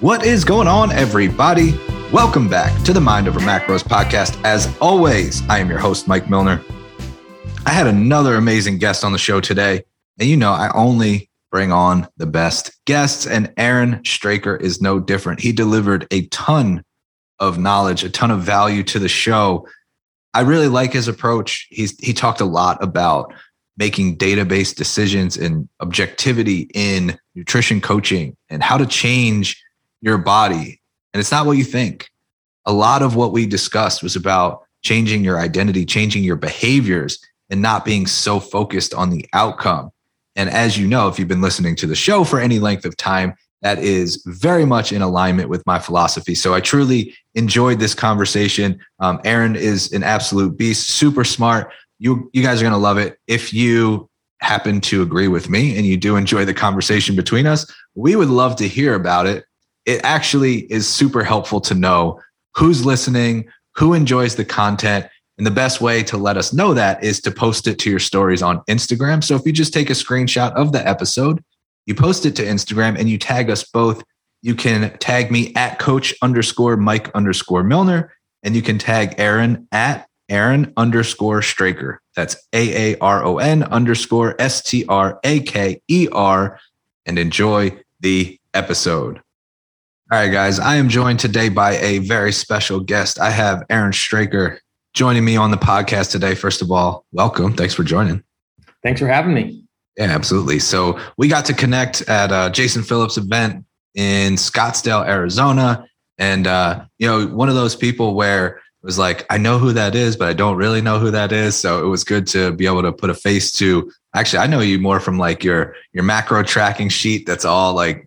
What is going on, everybody? Welcome back to the Mind Over Macros podcast. As always, I am your host, Mike Milner. I had another amazing guest on the show today. And you know, I only bring on the best guests, and Aaron Straker is no different. He delivered a ton of knowledge, a ton of value to the show. I really like his approach. He talked a lot about making database decisions and objectivity in nutrition coaching and how to change your body. And it's not what you think. A lot of what we discussed was about changing your identity, changing your behaviors, and not being so focused on the outcome. And as you know, if you've been listening to the show for any length of time, that is very much in alignment with my philosophy. So I truly enjoyed this conversation. Aaron is an absolute beast, super smart. You guys are going to love it. If you happen to agree with me and you do enjoy the conversation between us, we would love to hear about it. It actually is super helpful to know who's listening, who enjoys the content. And the best way to let us know that is to post it to your stories on Instagram. So if you just take a screenshot of the episode, you post it to Instagram and you tag us both. You can tag me at coach_Mike_Milner, and you can tag Aaron at Aaron_Straker. That's AARON_STRAKER, and enjoy the episode. All right, guys, I am joined today by a very special guest. I have Aaron Straker joining me on the podcast today. First of all, welcome. Thanks for joining. Thanks for having me. Yeah, absolutely. So we got to connect at a Jason Phillips event in Scottsdale, Arizona. And, one of those people where it was like, I know who that is, but I don't really know who that is. So it was good to be able to put a face to. Actually, I know you more from like your macro tracking sheet. That's all like,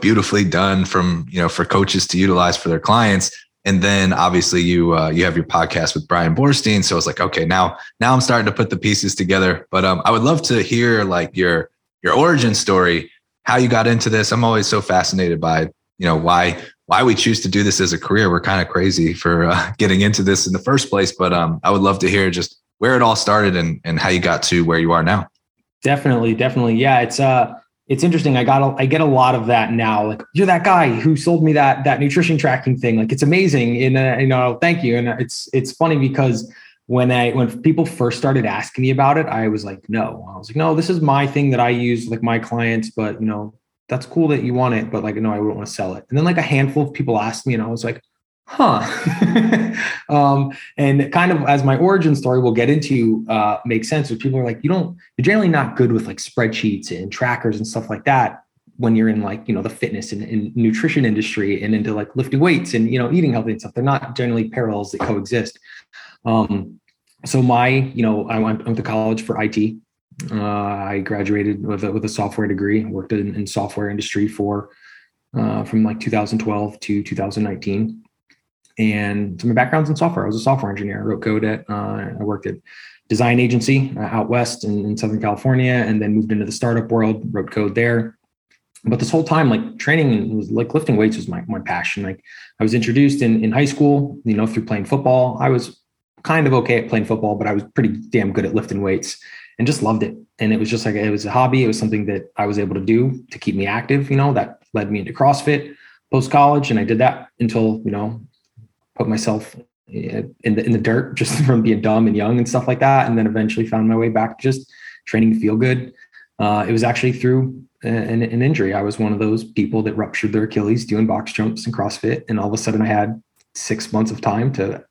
beautifully done from, for coaches to utilize for their clients. And then obviously you have your podcast with Brian Borstein. So I was like, okay, now I'm starting to put the pieces together, but I would love to hear like your origin story, how you got into this. I'm always so fascinated by, why we choose to do this as a career. We're kind of crazy for getting into this in the first place, but I would love to hear just where it all started and how you got to where you are now. Definitely. Yeah. It's interesting. I get a lot of that now. Like, you're that guy who sold me that nutrition tracking thing. Like, it's amazing. And thank you. And it's funny because when people first started asking me about it, I was like, no, this is my thing that I use, like my clients, but that's cool that you want it, but like, no, I wouldn't want to sell it. And then like a handful of people asked me and I was like, huh. And kind of as my origin story we'll get into makes sense, because people are like, you're generally not good with like spreadsheets and trackers and stuff like that when you're in like, the fitness and nutrition industry and into like lifting weights and, eating healthy and stuff. They're not generally parallels that coexist. So I went to college for IT. I graduated with a software degree, worked in software industry from like 2012 to 2019. And so my background's in software. I was a software engineer. I wrote code I worked at design agency out west in Southern California, and then moved into the startup world, wrote code there. But this whole time, like training and was like lifting weights was my passion. Like, I was introduced in high school, through playing football. I was kind of okay at playing football, but I was pretty damn good at lifting weights. And just loved it. And it was just like, it was a hobby. It was something that I was able to do to keep me active, that led me into CrossFit post-college. And I did that until, put myself in the dirt just from being dumb and young and stuff like that. And then eventually found my way back to just training to feel good. It was actually through an injury. I was one of those people that ruptured their Achilles doing box jumps and CrossFit. And all of a sudden I had 6 months of time to,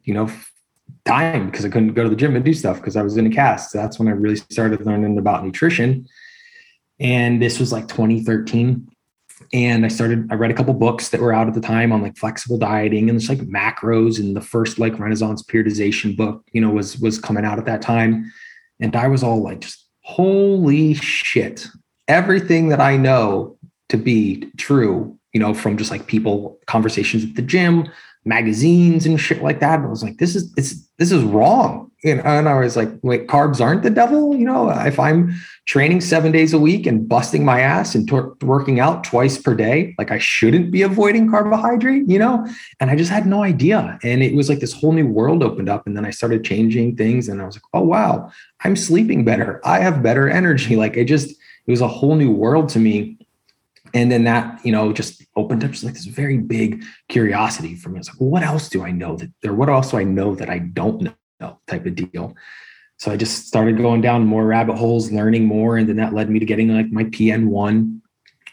time because I couldn't go to the gym and do stuff because I was in a cast. So that's when I really started learning about nutrition. And this was like 2013. And I read a couple books that were out at the time on like flexible dieting and it's like macros, and the first like Renaissance Periodization book, was coming out at that time. And I was all like, just holy shit, everything that I know to be true, from just like people, conversations at the gym, magazines and shit like that. And I was like, this is wrong. And I was like, wait, carbs aren't the devil. If I'm training 7 days a week and busting my ass and working out twice per day, like I shouldn't be avoiding carbohydrate, and I just had no idea. And it was like this whole new world opened up. And then I started changing things and I was like, oh, wow, I'm sleeping better. I have better energy. Like, it was a whole new world to me. And then that, just opened up just like this very big curiosity for me. I was like, well, what else do I know that, or what else do I know that I don't know type of deal? So I just started going down more rabbit holes, learning more. And then that led me to getting like my PN1,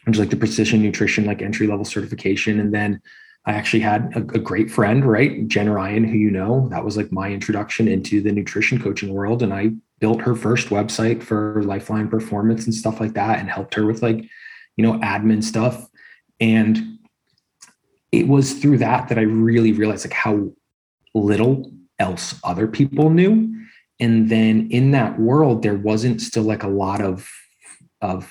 which is like the precision nutrition, like entry level certification. And then I actually had a great friend, right? Jen Ryan, who, you know, that was like my introduction into the nutrition coaching world. And I built her first website for Lifeline Performance and stuff like that, and helped her with like, you know, admin stuff. And it was through that that I really realized like how little else other people knew. And then in that world, there wasn't still like a lot of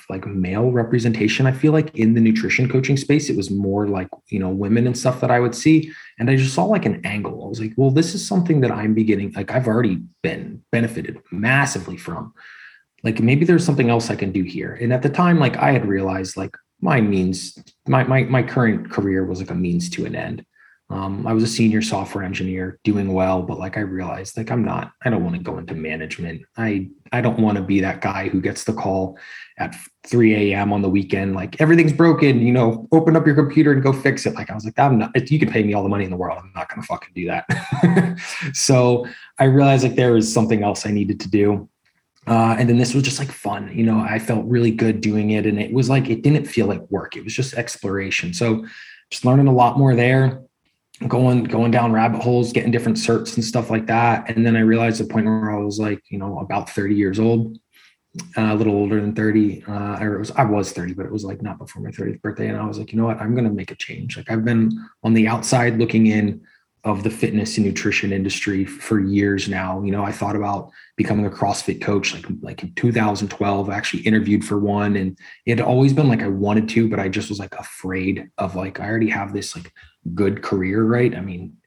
like male representation. I feel like in the nutrition coaching space, it was more like, you know, women and stuff that I would see. And I just saw like an angle. I was like, well, this is something that I'm beginning, like I've already been benefited massively from. Like maybe there's something else I can do here. And at the time, like I had realized like my means, my current career was like a means to an end. I was a senior software engineer doing well, but like, I realized like, I don't want to go into management. I don't want to be that guy who gets the call at 3 a.m. on the weekend. Like everything's broken, you know, open up your computer and go fix it. Like I was like, I'm not, you can pay me all the money in the world, I'm not going to fucking do that. So I realized like there was something else I needed to do. And then this was just like fun, you know, I felt really good doing it. And it was like, it didn't feel like work. It was just exploration. So just learning a lot more there. Going down rabbit holes, getting different certs and stuff like that. And then I realized the point where I was like, you know, about 30 years old, a little older than 30. I was 30, but it was like not before my 30th birthday. And I was like, you know what, I'm going to make a change. Like I've been on the outside looking in of the fitness and nutrition industry for years now. You know, I thought about becoming a CrossFit coach, like in 2012, I actually interviewed for one, and it had always been like, I wanted to, but I just was like afraid of like, I already have this like good career, right? I mean,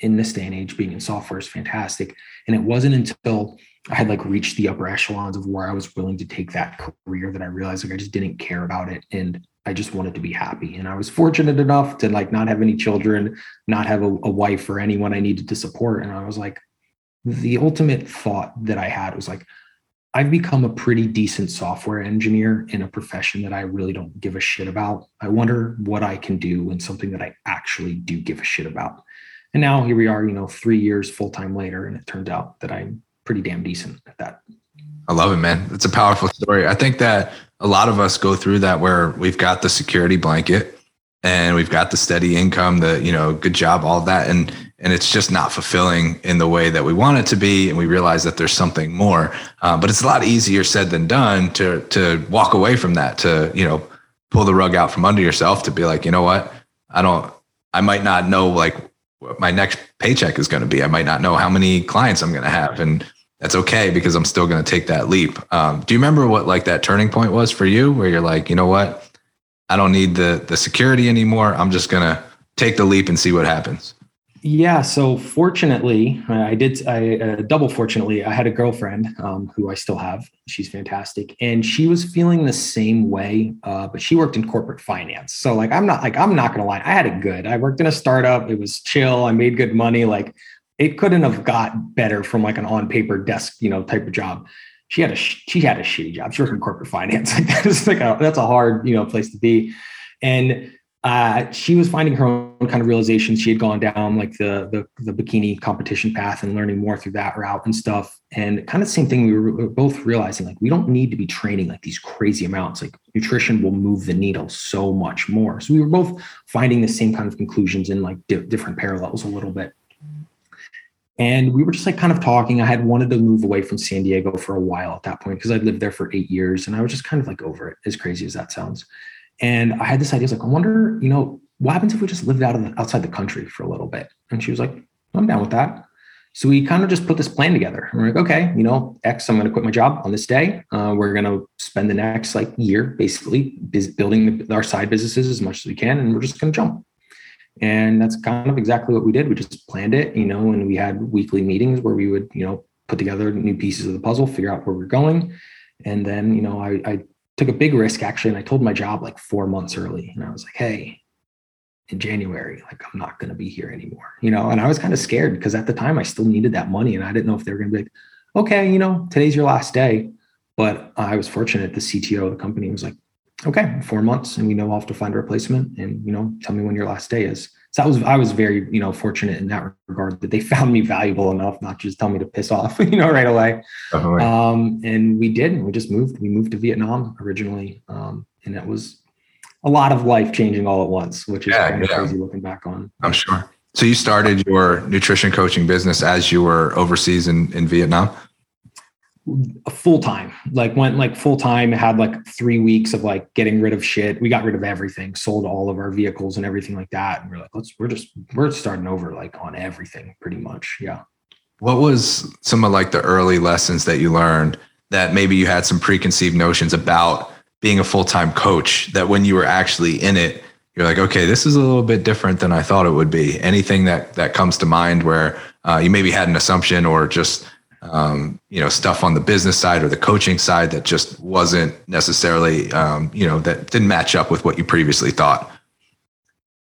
in this day and age, being in software is fantastic. And it wasn't until I had like reached the upper echelons of where I was willing to take that career that I realized like, I just didn't care about it. And I just wanted to be happy. And I was fortunate enough to like not have any children, not have a wife or anyone I needed to support. And I was like, the ultimate thought that I had was like, I've become a pretty decent software engineer in a profession that I really don't give a shit about. I wonder what I can do in something that I actually do give a shit about. And now here we are, you know, 3 years full-time later. And it turned out that I'm pretty damn decent at that. I love it, man. It's a powerful story. I think that a lot of us go through that where we've got the security blanket and we've got the steady income, the, you know, good job, all that. And it's just not fulfilling in the way that we want it to be. And we realize that there's something more, but it's a lot easier said than done to walk away from that, to, you know, pull the rug out from under yourself, to be like, you know what, I might not know like what my next paycheck is going to be. I might not know how many clients I'm going to have. And that's okay, because I'm still going to take that leap. Do you remember what like that turning point was for you where you're like, you know what, I don't need the security anymore. I'm just going to take the leap and see what happens. Yeah. So fortunately I had a girlfriend who I still have. She's fantastic. And she was feeling the same way, but she worked in corporate finance. So like, I'm not going to lie, I had it good. I worked in a startup. It was chill. I made good money. Like it couldn't have got better from like an on paper desk, you know, type of job. She had a shitty job. She worked in corporate finance. Like that is like that's a hard, you know, place to be. And she was finding her own kind of realizations. She had gone down like the bikini competition path and learning more through that route and stuff. And kind of the same thing, we were both realizing like we don't need to be training like these crazy amounts. Like nutrition will move the needle so much more. So we were both finding the same kind of conclusions in like different parallels a little bit. And we were just like kind of talking. I had wanted to move away from San Diego for a while at that point because I'd lived there for 8 years and I was just kind of like over it, as crazy as that sounds. And I had this idea, I was like, I wonder, you know, what happens if we just lived outside the country for a little bit? And she was like, I'm down with that. So we kind of just put this plan together. And we're like, okay, you know, X, I'm going to quit my job on this day. We're going to spend the next like year basically building our side businesses as much as we can. And we're just going to jump. And that's kind of exactly what we did. We just planned it, you know, and we had weekly meetings where we would, you know, put together new pieces of the puzzle, figure out where we're going. And then, you know, I took a big risk actually. And I told my job like 4 months early and I was like, hey, in January, like I'm not going to be here anymore, you know? And I was kind of scared because at the time I still needed that money and I didn't know if they were going to be like, okay, you know, today's your last day. But I was fortunate. The CTO of the company was like, okay, 4 months, and we know I'll have to find a replacement, and, you know, tell me when your last day is. So I was very, you know, fortunate in that regard that they found me valuable enough, not just tell me to piss off, you know, right away. Uh-huh. And we did, and we just moved. We moved to Vietnam originally. And it was a lot of life changing all at once, which is kind of crazy looking back on. I'm sure. So you started your nutrition coaching business as you were overseas in Vietnam? Full-time, like went like full-time, had like 3 weeks of like getting rid of shit. We got rid of everything, sold all of our vehicles and everything like that. And we're like, we're starting over like on everything pretty much. Yeah. What was some of like the early lessons that you learned that maybe you had some preconceived notions about being a full-time coach that when you were actually in it, you're like, okay, this is a little bit different than I thought it would be? Anything that comes to mind where you maybe had an assumption or just you know, stuff on the business side or the coaching side that just wasn't necessarily, you know, that didn't match up with what you previously thought?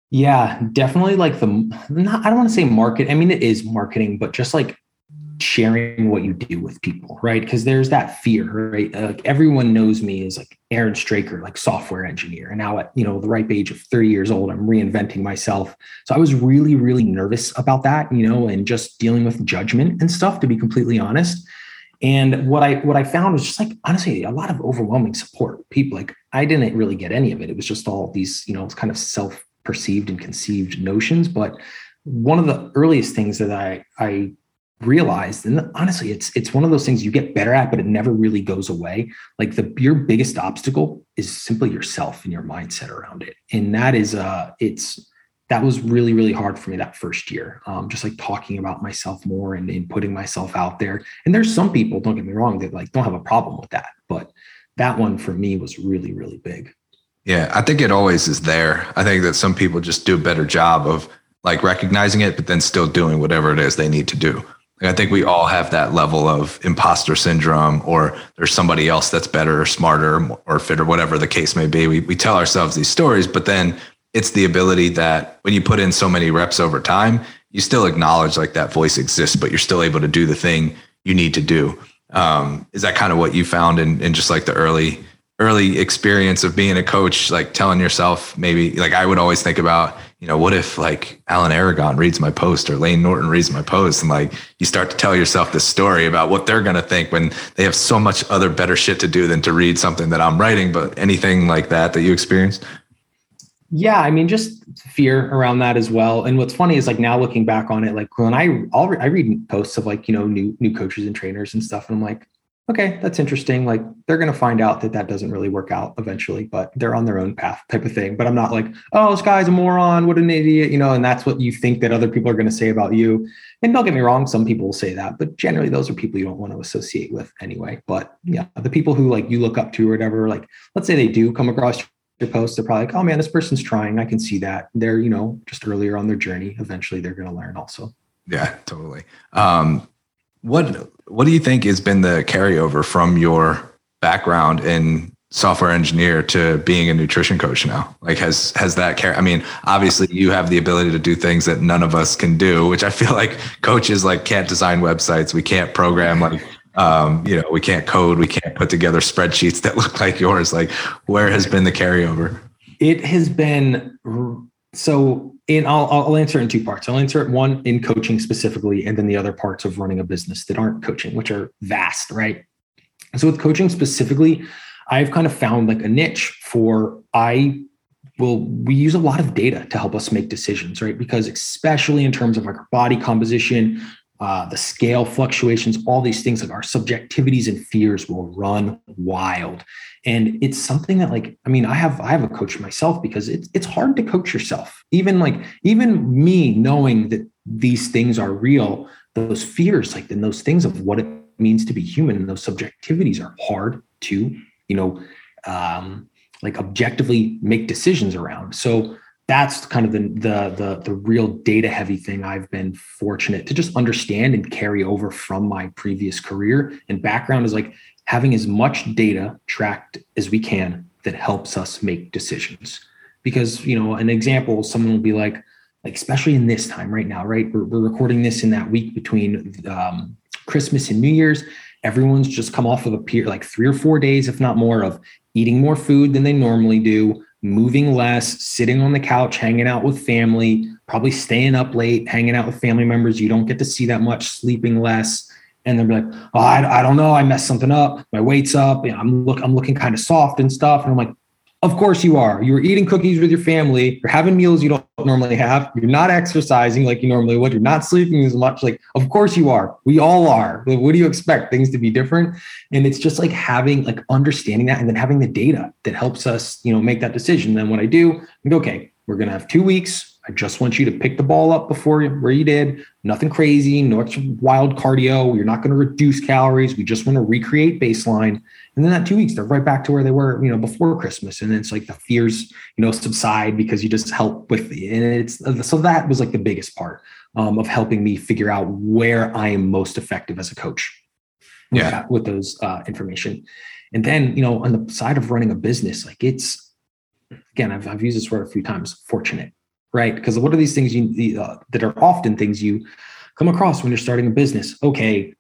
Yeah, definitely. Like I don't want to say market. I mean, it is marketing, but just like sharing what you do with people, right? Because there's that fear, right? Like everyone knows me as like Aaron Straker, like software engineer. And now at, you know, the ripe age of 30 years old, I'm reinventing myself. So I was really, really nervous about that, you know, and just dealing with judgment and stuff, to be completely honest. And what I found was just like, honestly, a lot of overwhelming support. People, like, I didn't really get any of it. It was just all these, you know, kind of self-perceived and conceived notions. But one of the earliest things that I realized, and honestly, it's one of those things you get better at, but it never really goes away. Like your biggest obstacle is simply yourself and your mindset around it. And that is, that was really, really hard for me that first year. Just like talking about myself more and putting myself out there. And there's some people, don't get me wrong, that like don't have a problem with that, but that one for me was really, really big. Yeah. I think it always is there. I think that some people just do a better job of like recognizing it, but then still doing whatever it is they need to do. I think we all have that level of imposter syndrome, or there's somebody else that's better or smarter or fitter, whatever the case may be. We tell ourselves these stories, but then it's the ability that when you put in so many reps over time, you still acknowledge like that voice exists, but you're still able to do the thing you need to do. Is that kind of what you found in just like the early experience of being a coach, like telling yourself maybe, like I would always think about, you know, what if like Alan Aragon reads my post or Lane Norton reads my post? And like, you start to tell yourself this story about what they're going to think when they have so much other better shit to do than to read something that I'm writing. But anything like that you experienced? Yeah. I mean, just fear around that as well. And what's funny is like now looking back on it, like when I read posts of like, you know, new coaches and trainers and stuff. And I'm like, okay, that's interesting. Like they're going to find out that doesn't really work out eventually, but they're on their own path type of thing. But I'm not like, oh, this guy's a moron. What an idiot, you know, and that's what you think that other people are going to say about you. And don't get me wrong, some people will say that, but generally those are people you don't want to associate with anyway. But yeah, the people who like you look up to or whatever, like let's say they do come across your post, they're probably like, oh man, this person's trying. I can see that. They're, you know, just earlier on their journey. Eventually they're going to learn also. Yeah, totally. What do you think has been the carryover from your background in software engineer to being a nutrition coach now? Like has that carry? I mean, obviously you have the ability to do things that none of us can do, which I feel like coaches like can't design websites. We can't program, like, you know, we can't code, we can't put together spreadsheets that look like yours. Like where has been the carryover? It has been so. And I'll answer in two parts. I'll answer it one in coaching specifically, and then the other parts of running a business that aren't coaching, which are vast, right? So with coaching specifically, I've kind of found like a niche for, we use a lot of data to help us make decisions, right? Because especially in terms of like our body composition, the scale fluctuations, all these things, like our subjectivities and fears will run wild. And it's something that like, I mean, I have a coach myself because it's hard to coach yourself. Even me knowing that these things are real, those fears, like then those things of what it means to be human and those subjectivities are hard to, you know, like objectively make decisions around. So that's kind of the real data heavy thing I've been fortunate to just understand and carry over from my previous career and background is like having as much data tracked as we can that helps us make decisions. Because, you know, an example, someone will be like especially in this time right now, right? We're recording this in that week between Christmas and New Year's. everyone's just come off of a period, like 3 or 4 days, if not more, of eating more food than they normally do, moving less, sitting on the couch, hanging out with family, probably staying up late, hanging out with family members you don't get to see that much, sleeping less. And they'll be like, oh, I don't know. I messed something up. My weight's up. You know, I'm looking kind of soft and stuff. And I'm like, of course you are. You were eating cookies with your family. You're having meals you don't normally have. You're not exercising like you normally would. You're not sleeping as much. Like, of course you are. We all are. Like, what do you expect? Things to be different. And it's just like having, like understanding that and then having the data that helps us, you know, make that decision. Then what I do, I'm like, okay, we're going to have 2 weeks. I just want you to pick the ball up before where you did. Nothing crazy, no extra wild cardio. You're not going to reduce calories. We just want to recreate baseline. And then that 2 weeks, they're right back to where they were, you know, before Christmas. And then it's like the fears, you know, subside because you just help with it. And it's, so that was like the biggest part of helping me figure out where I am most effective as a coach with those information. And then, you know, on the side of running a business, like it's, again, I've used this word a few times, fortunate. Right? Because what are these things that are often things you come across when you're starting a business? Okay,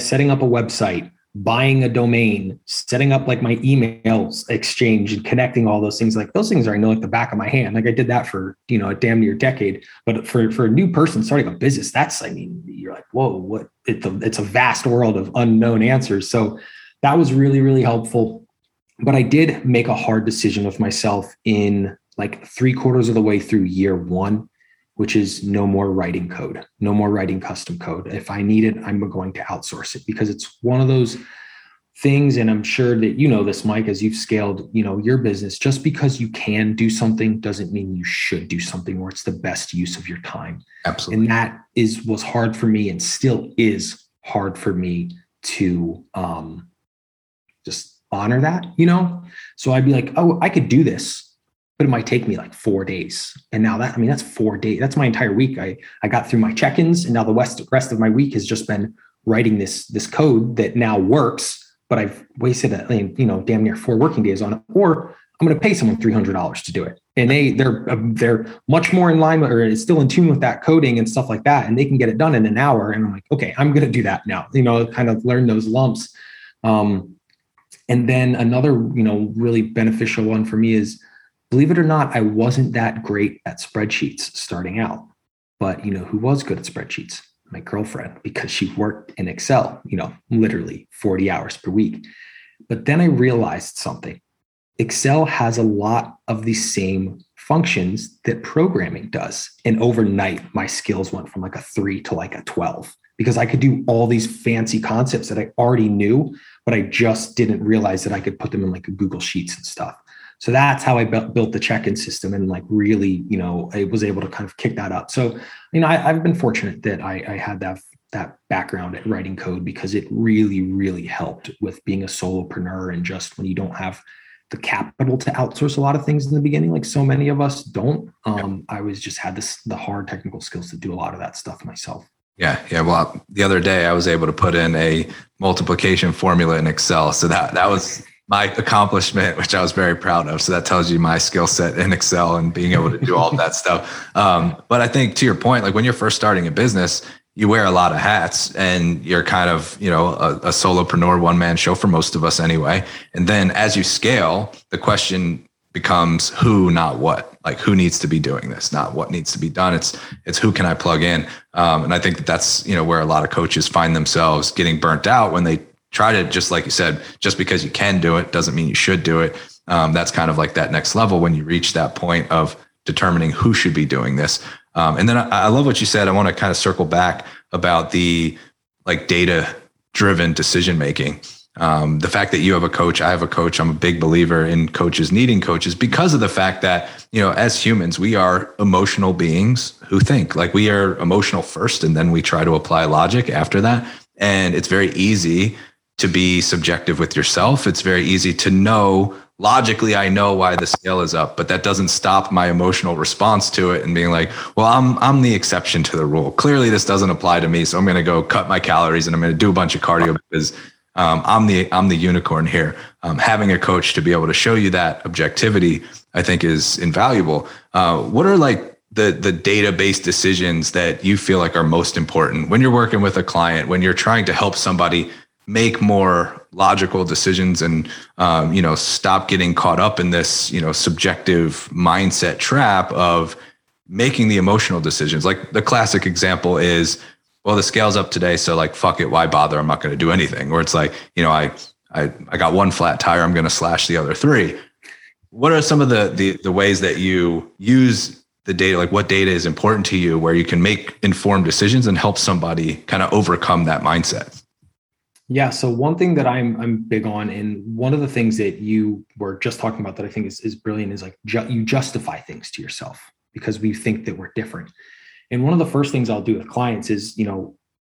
setting up a website, buying a domain, setting up like my emails exchange and connecting all those things. Like those things are, I know, like the back of my hand. Like I did that for, you know, a damn near decade. But for a new person starting a business, that's, I mean, you're like, whoa, what? It's a vast world of unknown answers. So that was really, really helpful. But I did make a hard decision with myself in like 3/4 of the way through year one, which is no more writing code, no more writing custom code. If I need it, I'm going to outsource it because it's one of those things. And I'm sure that, you know, this, Mike, as you've scaled, you know, your business, just because you can do something doesn't mean you should do something where it's the best use of your time. Absolutely. And that was hard for me and still is hard for me to just honor that, you know? So I'd be like, oh, I could do this. But it might take me like 4 days. And now that, I mean, that's 4 days. That's my entire week. I got through my check-ins and now the rest of my week has just been writing this code that now works, but I've wasted, you know, damn near 4 working days on it, or I'm going to pay someone $300 to do it. And they're much more in line with, or it's still in tune with that coding and stuff like that. And they can get it done in an hour. And I'm like, okay, I'm going to do that now, you know, kind of learn those lumps. And then another, you know, really beneficial one for me is, believe it or not, I wasn't that great at spreadsheets starting out, but you know who was good at spreadsheets? My girlfriend, because she worked in Excel, you know, literally 40 hours per week. But then I realized something. Excel has a lot of the same functions that programming does. And overnight, my skills went from like a 3 to like a 12 because I could do all these fancy concepts that I already knew, but I just didn't realize that I could put them in like Google Sheets and stuff. So that's how I built the check-in system and like really, you know, I was able to kind of kick that up. So, you know, I've been fortunate that I had that background at writing code because it really, really helped with being a solopreneur and just when you don't have the capital to outsource a lot of things in the beginning, like so many of us don't. I was just had the hard technical skills to do a lot of that stuff myself. Yeah. Well, the other day I was able to put in a multiplication formula in Excel. So that was my accomplishment, which I was very proud of. So that tells you my skill set in Excel and being able to do all of that stuff. But I think to your point, like when you're first starting a business, you wear a lot of hats and you're kind of, you know, a solopreneur, one-man show for most of us anyway. And then as you scale, the question becomes who, not what. Like who needs to be doing this, not what needs to be done. It's who can I plug in? And I think that's, you know, where a lot of coaches find themselves getting burnt out when they try to, just like you said, just because you can do it doesn't mean you should do it. That's kind of like that next level when you reach that point of determining who should be doing this. And then I love what you said. I want to kind of circle back about the like data-driven decision-making. The fact that you have a coach, I have a coach, I'm a big believer in coaches needing coaches because of the fact that, you know, as humans, we are emotional beings who think. Like we are emotional first and then we try to apply logic after that. And it's very easy to be subjective with yourself. It's very easy to know logically, I know why the scale is up, but that doesn't stop my emotional response to it and being like, well, I'm the exception to the rule. Clearly this doesn't apply to me. So I'm going to go cut my calories and I'm going to do a bunch of cardio because I'm the unicorn here. Having a coach to be able to show you that objectivity, I think is invaluable. What are like the database decisions that you feel like are most important when you're working with a client, when you're trying to help somebody make more logical decisions and, stop getting caught up in this, subjective mindset trap of making the emotional decisions. Like the classic example is, well, the scale's up today, so like, fuck it, why bother? I'm not going to do anything. Or it's like, I got one flat tire, I'm going to slash the other three. What are some of the ways that you use the data? Like what data is important to you where you can make informed decisions and help somebody kind of overcome that mindset? Yeah. So one thing that I'm big on, and one of the things that you were just talking about that I think is brilliant is like you justify things to yourself because we think that we're different. And one of the first things I'll do with clients is,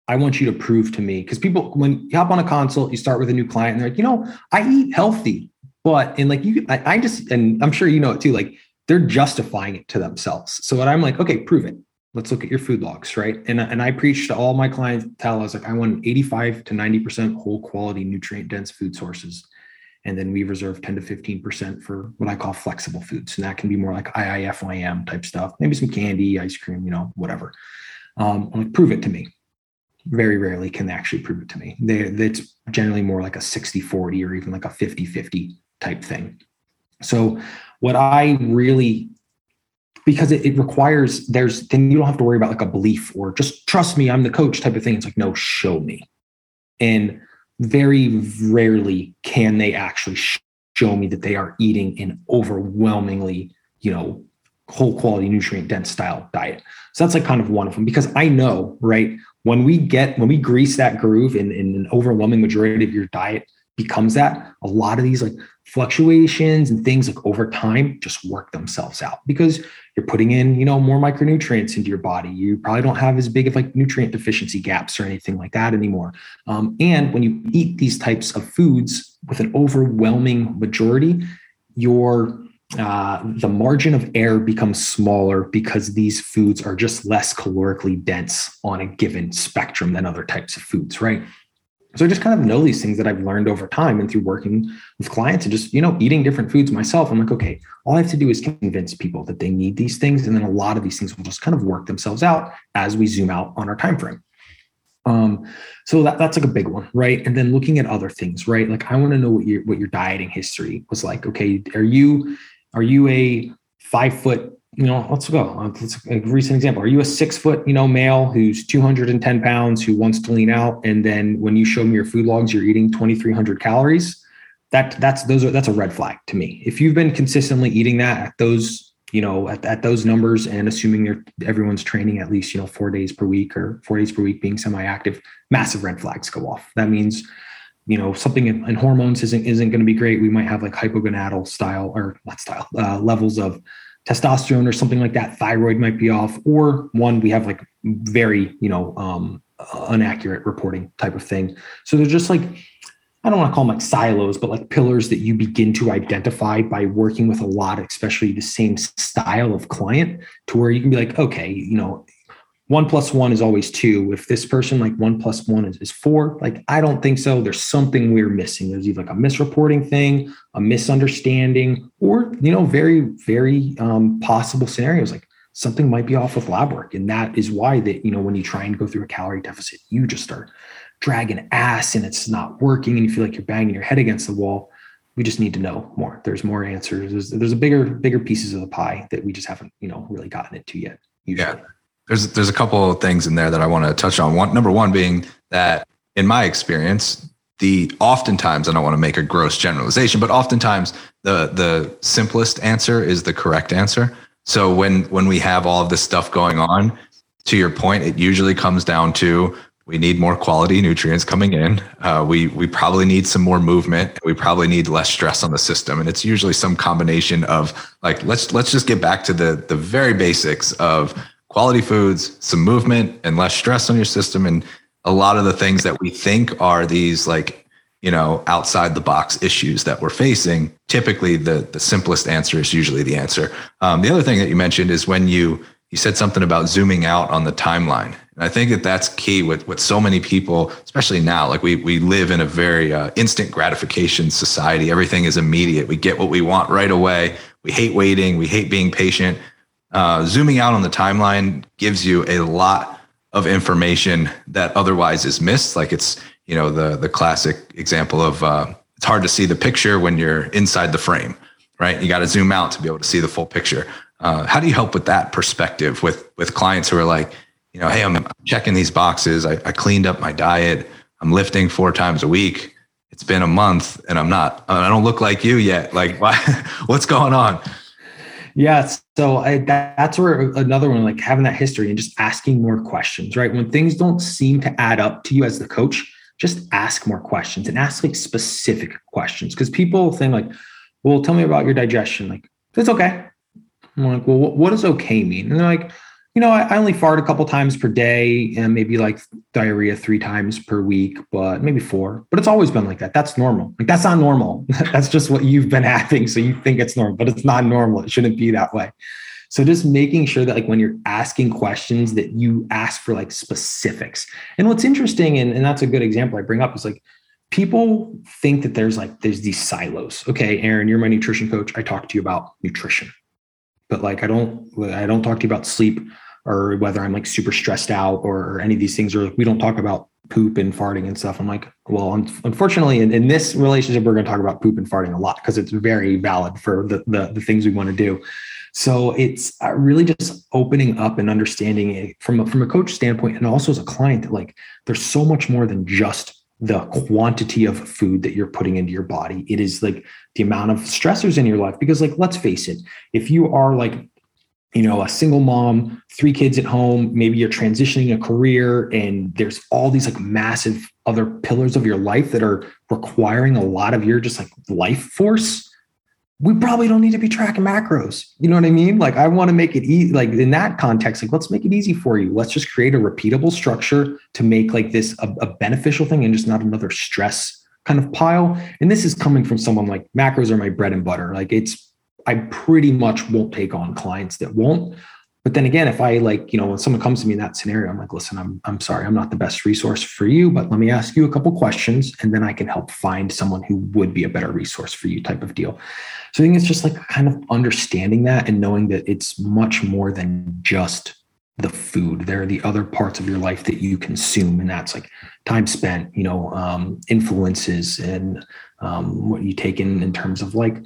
I want you to prove to me, because people, when you hop on a consult, you start with a new client and they're like, I eat healthy, but, and like you, I just, and I'm sure you know it too, like they're justifying it to themselves. So what I'm like, okay, prove it. Let's look at your food logs. Right. And I preach to all my clientele. I was like, I want 85 to 90% whole quality nutrient dense food sources. And then we reserve 10 to 15% for what I call flexible foods. And that can be more like IIFYM type stuff, maybe some candy, ice cream, whatever. I'm like, prove it to me. Very rarely can they actually prove it to me. It's generally more like a 60-40 or even like a 50-50 type thing. So what I really, because it requires, then you don't have to worry about like a belief or just trust me, I'm the coach type of thing. It's like, no, show me. And very rarely can they actually show me that they are eating an overwhelmingly, whole quality nutrient dense style diet. So that's like kind of one of them, because I know, right, when we grease that groove and an overwhelming majority of your diet becomes that, a lot of these like fluctuations and things like over time just work themselves out because you're putting in, more micronutrients into your body. You probably don't have as big of like nutrient deficiency gaps or anything like that anymore. And when you eat these types of foods with an overwhelming majority, the margin of error becomes smaller because these foods are just less calorically dense on a given spectrum than other types of foods, right? So I just kind of know these things that I've learned over time and through working with clients and just, eating different foods myself. I'm like, okay, all I have to do is convince people that they need these things. And then a lot of these things will just kind of work themselves out as we zoom out on our time frame. So that's like a big one, right? And then looking at other things, right? Like I want to know what your dieting history was like. Okay, are you a 5 foot, let's go. That's a recent example. Are you a 6 foot, male who's 210 pounds, who wants to lean out? And then when you show me your food logs, you're eating 2,300 calories. That's a red flag to me. If you've been consistently eating that at those, at those numbers, and assuming everyone's training at least, 4 days per week being semi-active, massive red flags go off. That means, something in hormones isn't going to be great. We might have like hypogonadal style or levels of testosterone or something like that. Thyroid might be off, or we have like very, inaccurate reporting type of thing. So they're just like, I don't want to call them like silos, but like pillars that you begin to identify by working with a lot, especially the same style of client, to where you can be like, okay, 1 plus 1 is always 2. If this person, like 1 plus 1 is 4, like, I don't think so. There's something we're missing. There's either like a misreporting thing, a misunderstanding, or, very, very possible scenarios. Like something might be off with lab work. And that is why that, when you try and go through a calorie deficit, you just start dragging ass and it's not working. And you feel like you're banging your head against the wall. We just need to know more. There's more answers. There's a bigger pieces of the pie that we just haven't, really gotten into yet. Usually. Yeah. There's a couple of things in there that I want to touch on. Number one being that in my experience, oftentimes, I don't want to make a gross generalization, but oftentimes the simplest answer is the correct answer. So when we have all of this stuff going on, to your point, it usually comes down to, we need more quality nutrients coming in. We probably need some more movement. We probably need less stress on the system. And it's usually some combination of like, let's just get back to the very basics of quality foods, some movement, and less stress on your system. And a lot of the things that we think are these like, outside the box issues that we're facing, typically the simplest answer is usually the answer. The other thing that you mentioned is when you said something about zooming out on the timeline. And I think that's key with so many people, especially now, like we live in a very instant gratification society. Everything is immediate. We get what we want right away. We hate waiting. We hate being patient. Zooming out on the timeline gives you a lot of information that otherwise is missed. Like it's, you know, the classic example of it's hard to see the picture when you're inside the frame, right? You got to zoom out to be able to see the full picture. How do you help with that perspective with clients who are like, you know, hey, I'm checking these boxes. I cleaned up my diet. I'm lifting 4 times a week. It's been a month and I don't look like you yet. Like, why, what's going on? Yeah. So that's where another one, like having that history and just asking more questions, right? When things don't seem to add up to you as the coach, just ask more questions and ask like specific questions. Cause people think like, well, tell me about your digestion. Like, it's okay. I'm like, well, what does okay mean? And they're like, you know, I only fart a couple times per day and maybe like diarrhea 3 times per week, but maybe 4, but it's always been like that. That's normal. Like that's not normal. That's just what you've been having. So you think it's normal, but it's not normal. It shouldn't be that way. So just making sure that like when you're asking questions that you ask for like specifics. And what's interesting, and that's a good example I bring up is like, people think that there's these silos. Okay, Aaron, you're my nutrition coach. I talk to you about nutrition. But like, I don't talk to you about sleep or whether I'm like super stressed out or any of these things, or like, we don't talk about poop and farting and stuff. I'm like, well, unfortunately in this relationship, we're going to talk about poop and farting a lot because it's very valid for the things we want to do. So it's really just opening up and understanding it from a coach standpoint. And also as a client that like, there's so much more than just the quantity of food that you're putting into your body. It is like the amount of stressors in your life, because like, let's face it, if you are like, you know, a single mom, 3 kids at home, maybe you're transitioning a career and there's all these like massive other pillars of your life that are requiring a lot of your just like life force. We probably don't need to be tracking macros. You know what I mean? Like I want to make it easy, like in that context, like let's make it easy for you. Let's just create a repeatable structure to make like this a beneficial thing and just not another stress kind of pile. And this is coming from someone like macros are my bread and butter. Like I pretty much won't take on clients that won't. But then again, if I like, you know, when someone comes to me in that scenario, I'm like, listen, I'm sorry, I'm not the best resource for you, but let me ask you a couple questions and then I can help find someone who would be a better resource for you type of deal. So I think it's just like kind of understanding that and knowing that it's much more than just the food. There are the other parts of your life that you consume. And that's like time spent, you know, influences and what you take in terms of like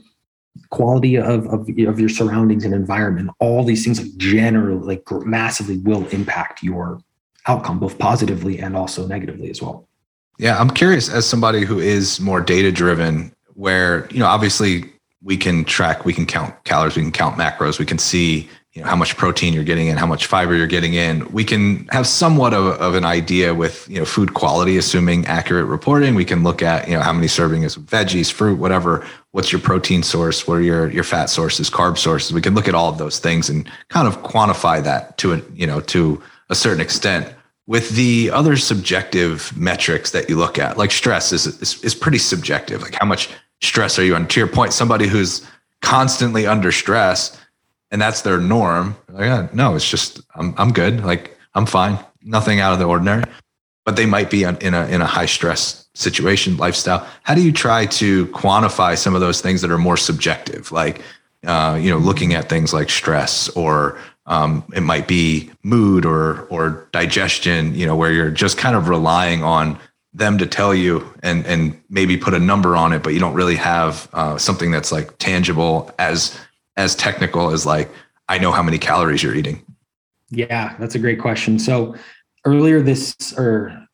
quality of your surroundings and environment. All these things like generally like massively will impact your outcome, both positively and also negatively as well. Yeah. I'm curious, as somebody who is more data driven, where, you know, obviously we can track, we can count calories, we can count macros, we can see, you know, how much protein you're getting in, how much fiber you're getting in. We can have somewhat of an idea with, you know, food quality, assuming accurate reporting. We can look at, you know, how many servings of veggies, fruit, whatever, what's your protein source, what are your fat sources, carb sources. We can look at all of those things and kind of quantify that to a certain extent. With the other subjective metrics that you look at, like stress is pretty subjective. Like how much stress are you on? To your point, somebody who's constantly under stress, and that's their norm. Like, oh, no, it's just, I'm good. Like I'm fine. Nothing out of the ordinary, but they might be in a high stress situation, lifestyle. How do you try to quantify some of those things that are more subjective? Like, you know, looking at things like stress or, it might be mood or digestion, you know, where you're just kind of relying on them to tell you and maybe put a number on it, but you don't really have, something that's like tangible as technical as like, I know how many calories you're eating. Yeah, that's a great question. So earlier this year,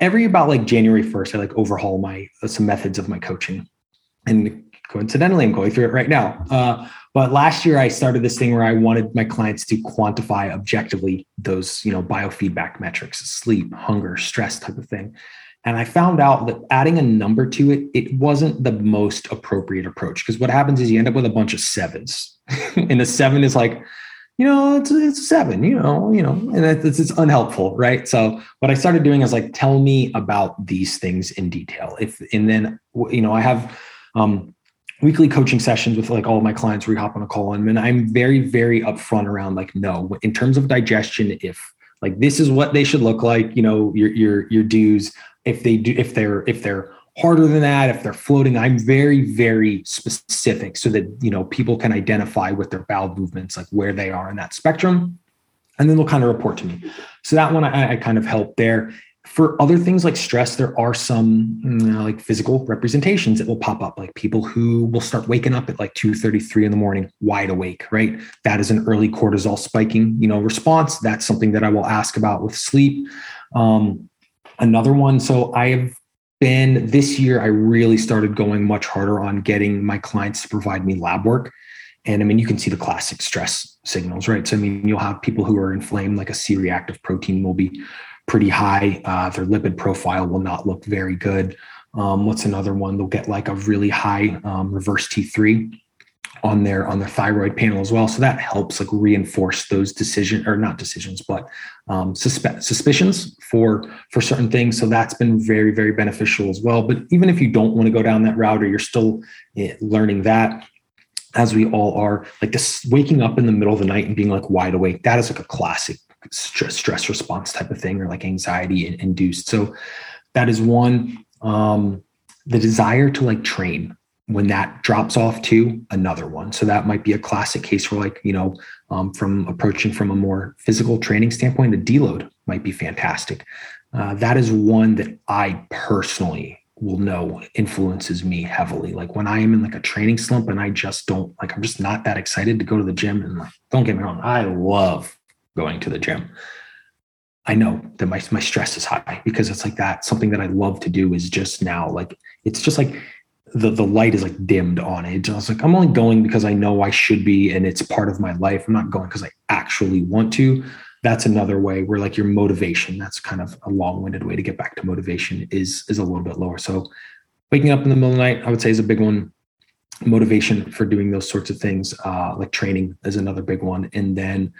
every about like January 1st, I like overhaul some methods of my coaching. And coincidentally, I'm going through it right now. But last year I started this thing where I wanted my clients to quantify objectively those, you know, biofeedback metrics, sleep, hunger, stress type of thing. And I found out that adding a number to it, it wasn't the most appropriate approach. Because what happens is you end up with a bunch of 7s and a 7 is like, you know, it's a 7, you know, and it's unhelpful. Right. So what I started doing is like, tell me about these things in detail. And then, you know, I have, weekly coaching sessions with like all of my clients where we hop on a call and I'm very, very upfront around like, no, in terms of digestion, if like, this is what they should look like, you know, your dues. If they're harder than that, if they're floating, I'm very, very specific so that, you know, people can identify with their bowel movements, like where they are in that spectrum, and then they'll kind of report to me. So that one, I kind of help there. For other things like stress, there are some like physical representations that will pop up, like people who will start waking up at like 2:33 in the morning, wide awake, right? That is an early cortisol spiking, response. That's something that I will ask about with sleep. Another one. So I've been this year, I really started going much harder on getting my clients to provide me lab work. And I mean, you can see the classic stress signals, right? So I mean, you'll have people who are inflamed, like a C-reactive protein will be pretty high. Their lipid profile will not look very good. What's another one? They'll get like a really high reverse T3 on their thyroid panel as well. So that helps like reinforce those suspicions for certain things. So that's been very, very beneficial as well. But even if you don't want to go down that route, or you're still learning that, as we all are, like this waking up in the middle of the night and being like wide awake, that is like a classic stress response type of thing, or like anxiety induced. So that is one. The desire to like train, when that drops off to another one. So that might be a classic case where like, from approaching from a more physical training standpoint, a deload might be fantastic. That is one that I personally will know influences me heavily. Like when I am in like a training slump and I just don't like, I'm just not that excited to go to the gym. And like, don't get me wrong, I love going to the gym. I know that my stress is high because it's like that. Something that I love to do is just now, like, it's just like the light is like dimmed on it. I was like, I'm only going because I know I should be. And it's part of my life. I'm not going because I actually want to. That's another way where like your motivation, that's kind of a long-winded way to get back to motivation, is a little bit lower. So waking up in the middle of the night, I would say, is a big one. Motivation for doing those sorts of things, like training, is another big one. And then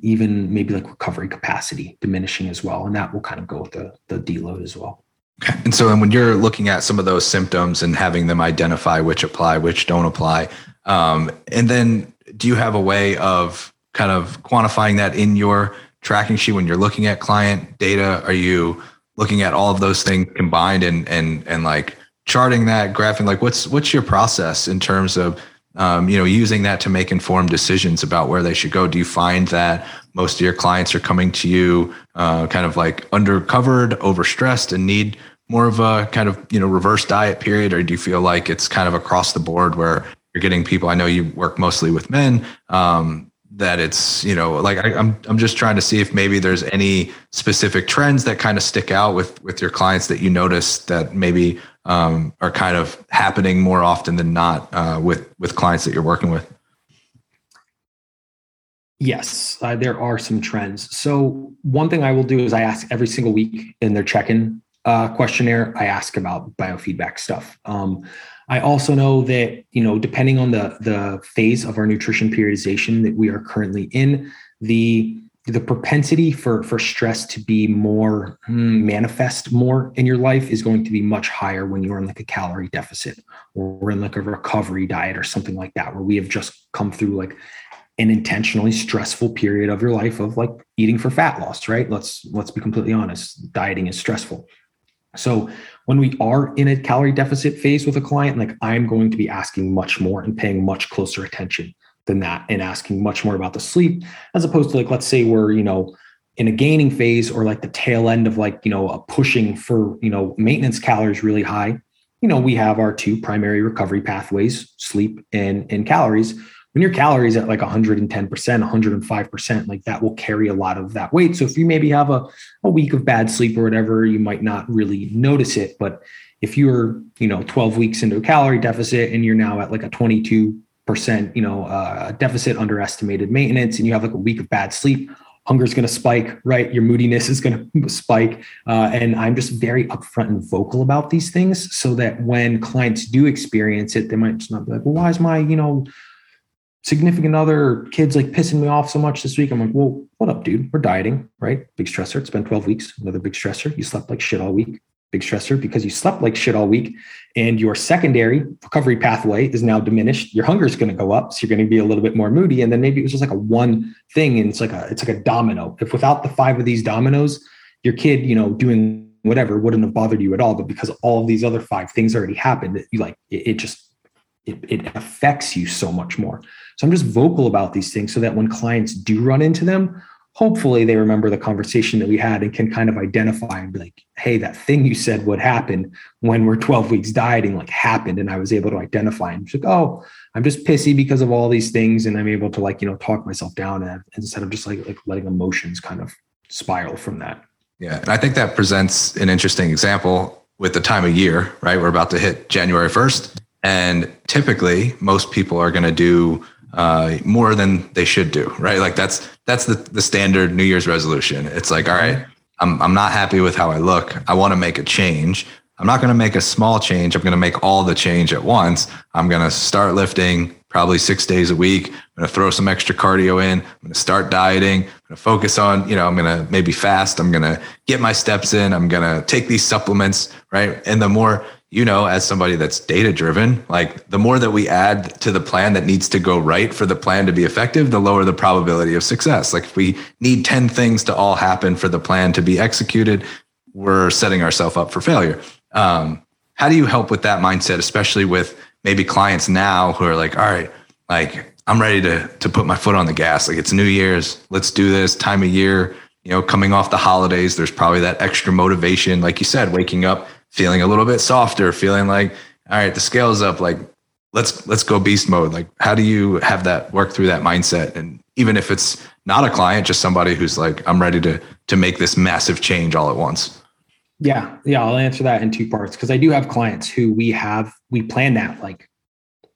even maybe like recovery capacity diminishing as well. And that will kind of go with the deload as well. Okay. And so, and when you're looking at some of those symptoms and having them identify which apply, which don't apply, and then do you have a way of kind of quantifying that in your tracking sheet when you're looking at client data? Are you looking at all of those things combined and like charting that, graphing? Like what's your process in terms of using that to make informed decisions about where they should go? Do you find that most of your clients are coming to you kind of like undercovered, overstressed, and need more of a kind of reverse diet period? Or do you feel like it's kind of across the board where you're getting people? I know you work mostly with men. That it's, like I'm just trying to see if maybe there's any specific trends that kind of stick out with your clients that you notice that maybe are kind of happening more often than not with clients that you're working with. Yes, there are some trends. So one thing I will do is I ask every single week in their check-in questionnaire, I ask about biofeedback stuff. I also know that, depending on the phase of our nutrition periodization that we are currently in, the propensity for stress to be more manifest more in your life is going to be much higher when you're in like a calorie deficit, or we're in like a recovery diet or something like that, where we have just come through like an intentionally stressful period of your life of like eating for fat loss, right? Let's be completely honest. Dieting is stressful. So when we are in a calorie deficit phase with a client, like I'm going to be asking much more and paying much closer attention than that, and asking much more about the sleep, as opposed to like, let's say we're, in a gaining phase, or like the tail end of like, a pushing for, maintenance calories really high. We have our two primary recovery pathways, sleep and calories. When your calories at like 110%, 105%, like that will carry a lot of that weight. So if you maybe have a week of bad sleep or whatever, you might not really notice it. But if you're, 12 weeks into a calorie deficit and you're now at like a 22%, deficit, underestimated maintenance, and you have like a week of bad sleep, hunger is going to spike, right? Your moodiness is going to spike. And I'm just very upfront and vocal about these things, so that when clients do experience it, they might just not be like, well, why is my, significant other, kids like pissing me off so much this week? I'm like, well, what up, dude? We're dieting, right? Big stressor. It's been 12 weeks. Another big stressor. You slept like shit all week. Big stressor, because you slept like shit all week and your secondary recovery pathway is now diminished. Your hunger is going to go up. So you're going to be a little bit more moody. And then maybe it was just like a one thing. And it's like a domino. If without the five of these dominoes, your kid, doing whatever wouldn't have bothered you at all. But because all of these other five things already happened, you like, it affects you so much more. So I'm just vocal about these things so that when clients do run into them, hopefully they remember the conversation that we had and can kind of identify and be like, hey, that thing you said would happen when we're 12 weeks dieting like happened. And I was able to identify and just like, oh, I'm just pissy because of all these things. And I'm able to like, you know, talk myself down and, instead of just like letting emotions kind of spiral from that. Yeah. And I think that presents an interesting example with the time of year, right? We're about to hit January 1st. And typically most people are going to do more than they should do, right? Like that's the standard New Year's resolution. It's like, all right, I'm not happy with how I look. I want to make a change. I'm not going to make a small change. I'm going to make all the change at once. I'm going to start lifting probably 6 days a week. I'm going to throw some extra cardio in. I'm going to start dieting. I'm going to focus on, you know, I'm going to maybe fast. I'm going to get my steps in. I'm going to take these supplements, right? And the more, you know, as somebody that's data driven, like the more that we add to the plan that needs to go right for the plan to be effective, the lower the probability of success. Like if we need 10 things to all happen for the plan to be executed, we're setting ourselves up for failure. How do you help with that mindset, especially with maybe clients now who are like, all right, like I'm ready to put my foot on the gas. Like it's New Year's, let's do this time of year, you know, coming off the holidays, there's probably that extra motivation. Like you said, waking up, feeling a little bit softer, feeling like, all right, the scale's up, like, let's go beast mode. Like, how do you have that work through that mindset? And even if it's not a client, just somebody who's like, I'm ready to make this massive change all at once. Yeah. I'll answer that in two parts. Cause I do have clients who we planned that like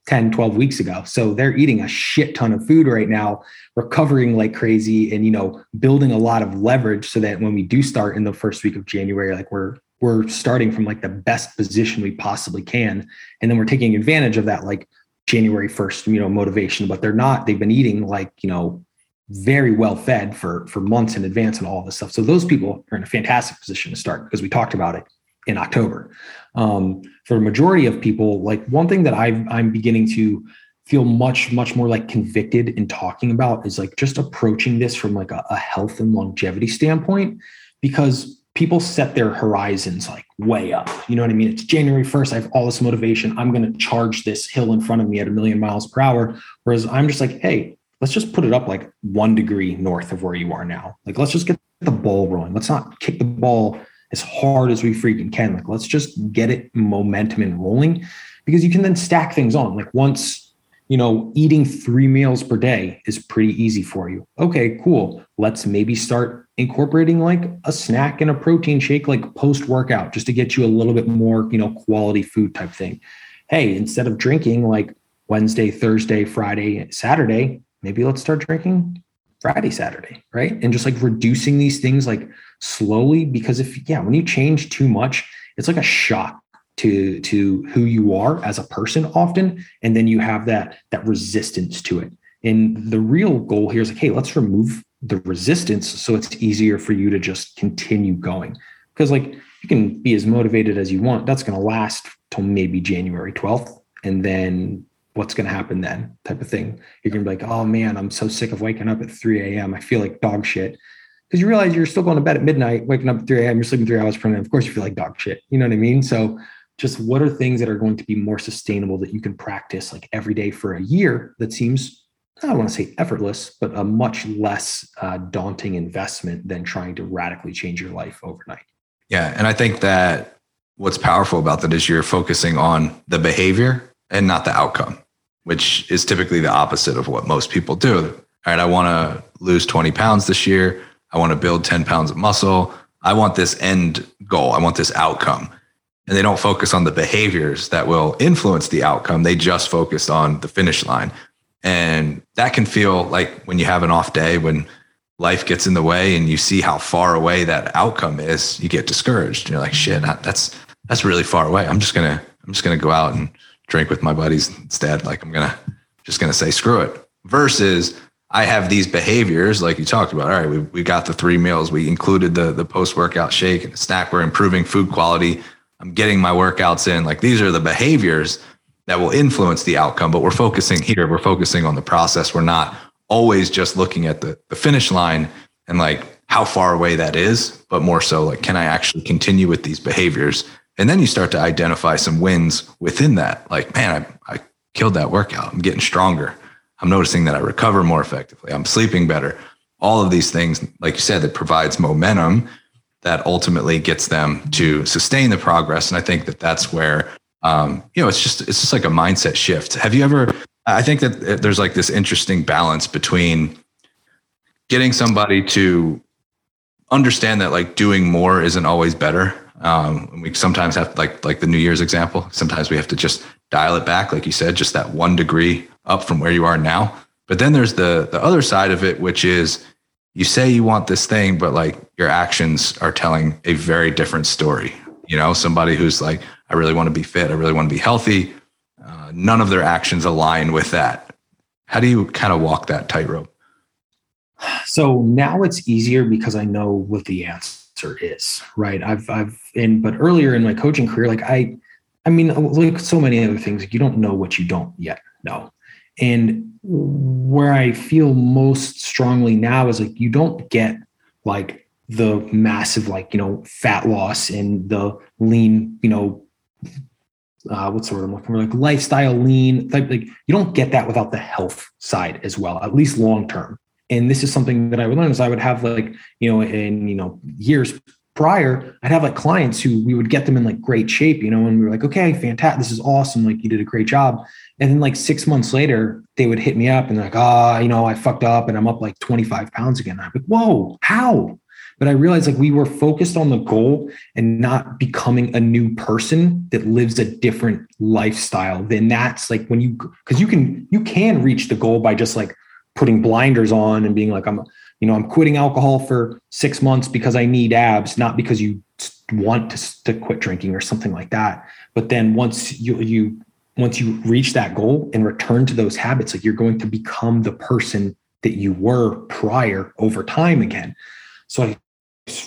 10, 12 weeks ago. So they're eating a shit ton of food right now, recovering like crazy and, you know, building a lot of leverage so that when we do start in the first week of January, like we're starting from like the best position we possibly can. And then we're taking advantage of that, like January 1st, you know, motivation, but they've been eating like, you know, very well fed for months in advance and all this stuff. So those people are in a fantastic position to start because we talked about it in October. For the majority of people, like one thing that I'm beginning to feel much, much more like convicted in talking about is like just approaching this from like a health and longevity standpoint, because people set their horizons like way up. You know what I mean? It's January 1st. I have all this motivation. I'm going to charge this hill in front of me at 1,000,000 miles per hour. Whereas I'm just like, hey, let's just put it up like 1 degree north of where you are now. Like, let's just get the ball rolling. Let's not kick the ball as hard as we freaking can. Like, let's just get it momentum and rolling, because you can then stack things on. Like once, you know, eating 3 meals per day is pretty easy for you. Okay, cool. Let's maybe start incorporating like a snack and a protein shake, like post-workout, just to get you a little bit more, you know, quality food type thing. Hey, instead of drinking like Wednesday, Thursday, Friday, Saturday, maybe let's start drinking Friday, Saturday, right? And just like reducing these things like slowly, because when you change too much, it's like a shock to who you are as a person often. And then you have that resistance to it. And the real goal here is like, hey, let's remove the resistance so it's easier for you to just continue going, because like you can be as motivated as you want. That's going to last till maybe January 12th. And then what's going to happen then type of thing. You're going to be like, oh man, I'm so sick of waking up at 3 a.m. I feel like dog shit. Because you realize you're still going to bed at midnight, waking up at 3 a.m. You're sleeping 3 hours per night. Of course you feel like dog shit. You know what I mean? So just what are things that are going to be more sustainable that you can practice like every day for a year that seems, I don't want to say effortless, but a much less daunting investment than trying to radically change your life overnight. Yeah. And I think that what's powerful about that is you're focusing on the behavior and not the outcome, which is typically the opposite of what most people do. All right, I want to lose 20 pounds this year. I want to build 10 pounds of muscle. I want this end goal. I want this outcome. And they don't focus on the behaviors that will influence the outcome. They just focus on the finish line. And that can feel like when you have an off day, when life gets in the way and you see how far away that outcome is, you get discouraged and you're like, shit, that's really far away. I'm just going to go out and drink with my buddies instead. Like I'm just going to say, screw it. Versus I have these behaviors like you talked about. All right, we got the 3 meals. We included the post-workout shake and the snack. We're improving food quality. I'm getting my workouts in. Like these are the behaviors that will influence the outcome, but we're focusing here. We're focusing on the process. We're not always just looking at the finish line and like how far away that is, but more so like, can I actually continue with these behaviors? And then you start to identify some wins within that. Like, man, I killed that workout. I'm getting stronger. I'm noticing that I recover more effectively. I'm sleeping better. all of these things, like you said, that provides momentum that ultimately gets them to sustain the progress. And I think that that's where, it's just like a mindset shift. Have you ever, I think that there's like this interesting balance between getting somebody to understand that like doing more isn't always better. We sometimes have like the New Year's example. Sometimes we have to just dial it back. Like you said, just that 1 degree up from where you are now. But then there's the other side of it, which is you say you want this thing, but like your actions are telling a very different story. You know, somebody who's like, I really want to be fit. I really want to be healthy. None of their actions align with that. How do you kind of walk that tightrope? So now it's easier because I know what the answer is, right? But earlier in my coaching career, like I mean, like so many other things, you don't know what you don't yet know. And where I feel most strongly now is like, you don't get like the massive, like, you know, fat loss and the lean, you know, what's the word I'm looking for? Like lifestyle lean type. Like you don't get that without the health side as well, at least long-term. And this is something that I would learn is I would have like, you know, in, you know, years prior, I'd have like clients who we would get them in like great shape, you know, and we were like, okay, fantastic. This is awesome. Like you did a great job. And then like 6 months later, they would hit me up and like, I fucked up and I'm up like 25 pounds again. I'm like, whoa, how? But I realized like we were focused on the goal and not becoming a new person that lives a different lifestyle. Then that's like when you can reach the goal by just like putting blinders on and being like, I'm quitting alcohol for 6 months because I need abs, not because you want to quit drinking or something like that. But then once you reach that goal and return to those habits, like you're going to become the person that you were prior over time again. So I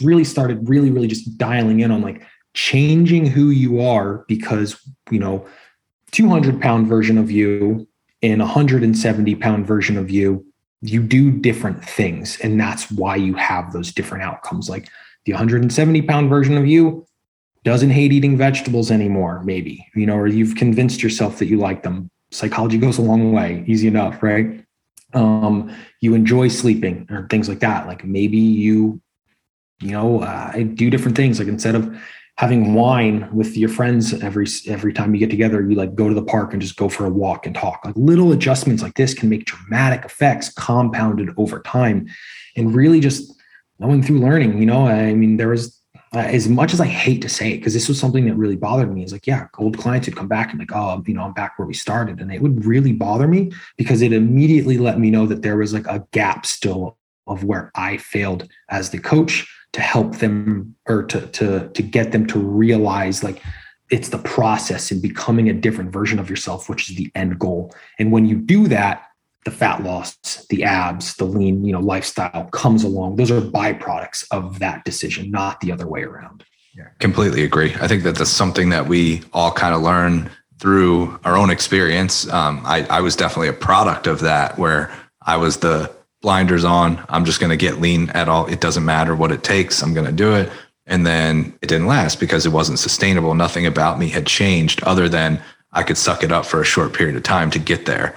really started really just dialing in on like changing who you are, because, you know, 200-pound version of you and 170-pound version of you, you do different things. And that's why you have those different outcomes. Like the 170-pound version of you doesn't hate eating vegetables anymore, maybe, you know, or you've convinced yourself that you like them. Psychology goes a long way, easy enough, right? You enjoy sleeping or things like that. Like maybe you do different things. Like instead of having wine with your friends every time you get together, you like go to the park and just go for a walk and talk. Like little adjustments like this can make dramatic effects compounded over time. And really just going through learning, you know, I mean, there was, as much as I hate to say it, because this was something that really bothered me, is like, yeah, old clients would come back and like, oh, you know, I'm back where we started. And it would really bother me because it immediately let me know that there was like a gap still of where I failed as the coach to help them or to get them to realize like it's the process and becoming a different version of yourself, which is the end goal. And when you do that, the fat loss, the abs, the lean, you know, lifestyle comes along. Those are byproducts of that decision, not the other way around. Yeah, completely agree. I think that that's something that we all kind of learn through our own experience. I was definitely a product of that, where I was the blinders on. I'm just going to get lean at all. It doesn't matter what it takes. I'm going to do it. And then it didn't last because it wasn't sustainable. Nothing about me had changed other than I could suck it up for a short period of time to get there.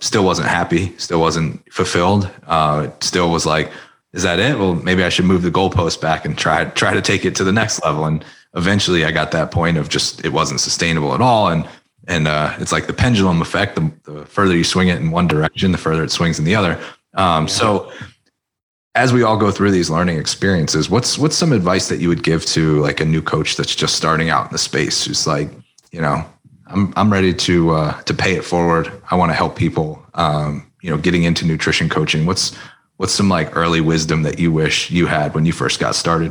Still wasn't happy, still wasn't fulfilled. It still was like, is that it? Well, maybe I should move the goalpost back and try to take it to the next level. And eventually I got that point of just, it wasn't sustainable at all. And it's like the pendulum effect, the further you swing it in one direction, the further it swings in the other. So as we all go through these learning experiences, what's some advice that you would give to like a new coach that's just starting out in the space? Who's like, you know, I'm ready to pay it forward. I want to help people, getting into nutrition coaching. What's some like early wisdom that you wish you had when you first got started?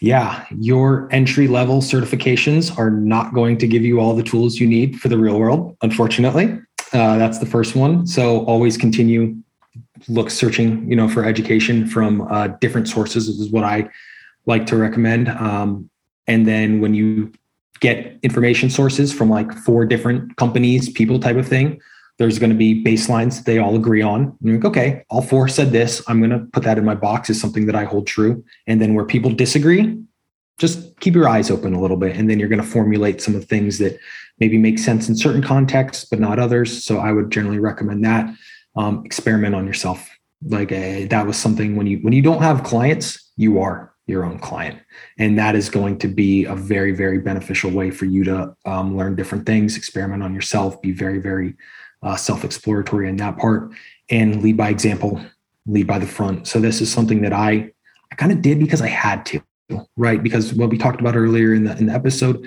Yeah. Your entry level certifications are not going to give you all the tools you need for the real world. Unfortunately, that's the first one. So always continue searching, you know, for education from different sources. This is what I like to recommend. And then when you get information sources from like 4 different companies, people type of thing, there's going to be baselines they all agree on. And you're like, okay, all 4 said this. I'm going to put that in my box as something that I hold true. And then where people disagree, just keep your eyes open a little bit. And then you're going to formulate some of the things that maybe make sense in certain contexts, but not others. So I would generally recommend that. Experiment on yourself. Like that was something when you don't have clients, you are your own client. And that is going to be a very, very beneficial way for you to learn different things, experiment on yourself, be very, very self-exploratory in that part, and lead by example, lead by the front. So this is something that I kind of did because I had to, right? Because what we talked about earlier in the episode,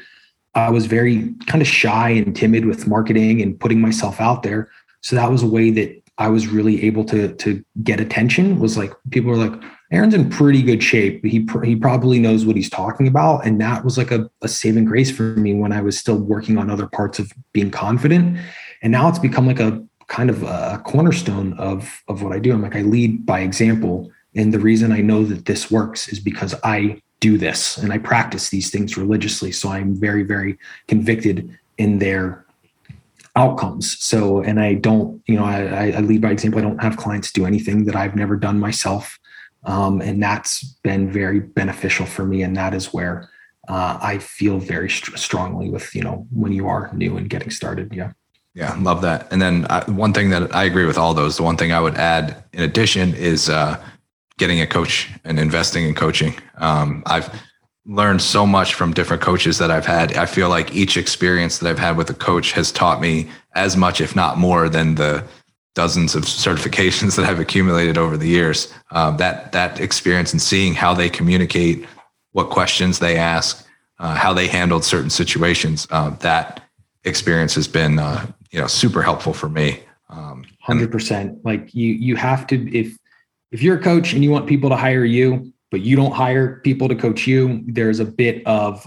I was very kind of shy and timid with marketing and putting myself out there. So that was a way that I was really able to get attention, was like, people were like, Aaron's in pretty good shape. He probably knows what he's talking about. And that was like a saving grace for me when I was still working on other parts of being confident. And now it's become like a kind of a cornerstone of what I do. I'm like, I lead by example. And the reason I know that this works is because I do this and I practice these things religiously. So I'm very, very convicted in their outcomes. So, and I don't, I lead by example. I don't have clients do anything that I've never done myself. And that's been very beneficial for me. And that is where I feel very strongly with, when you are new and getting started. Yeah. Yeah. Love that. And then one thing that I agree with all those, the one thing I would add in addition is getting a coach and investing in coaching. I've learned so much from different coaches that I've had. I feel like each experience that I've had with a coach has taught me as much, if not more, than the dozens of certifications that I've accumulated over the years. That experience and seeing how they communicate, what questions they ask, how they handled certain situations, that experience has been, super helpful for me. 100%. Like you have to, if you're a coach and you want people to hire you, but you don't hire people to coach you, there's a bit of,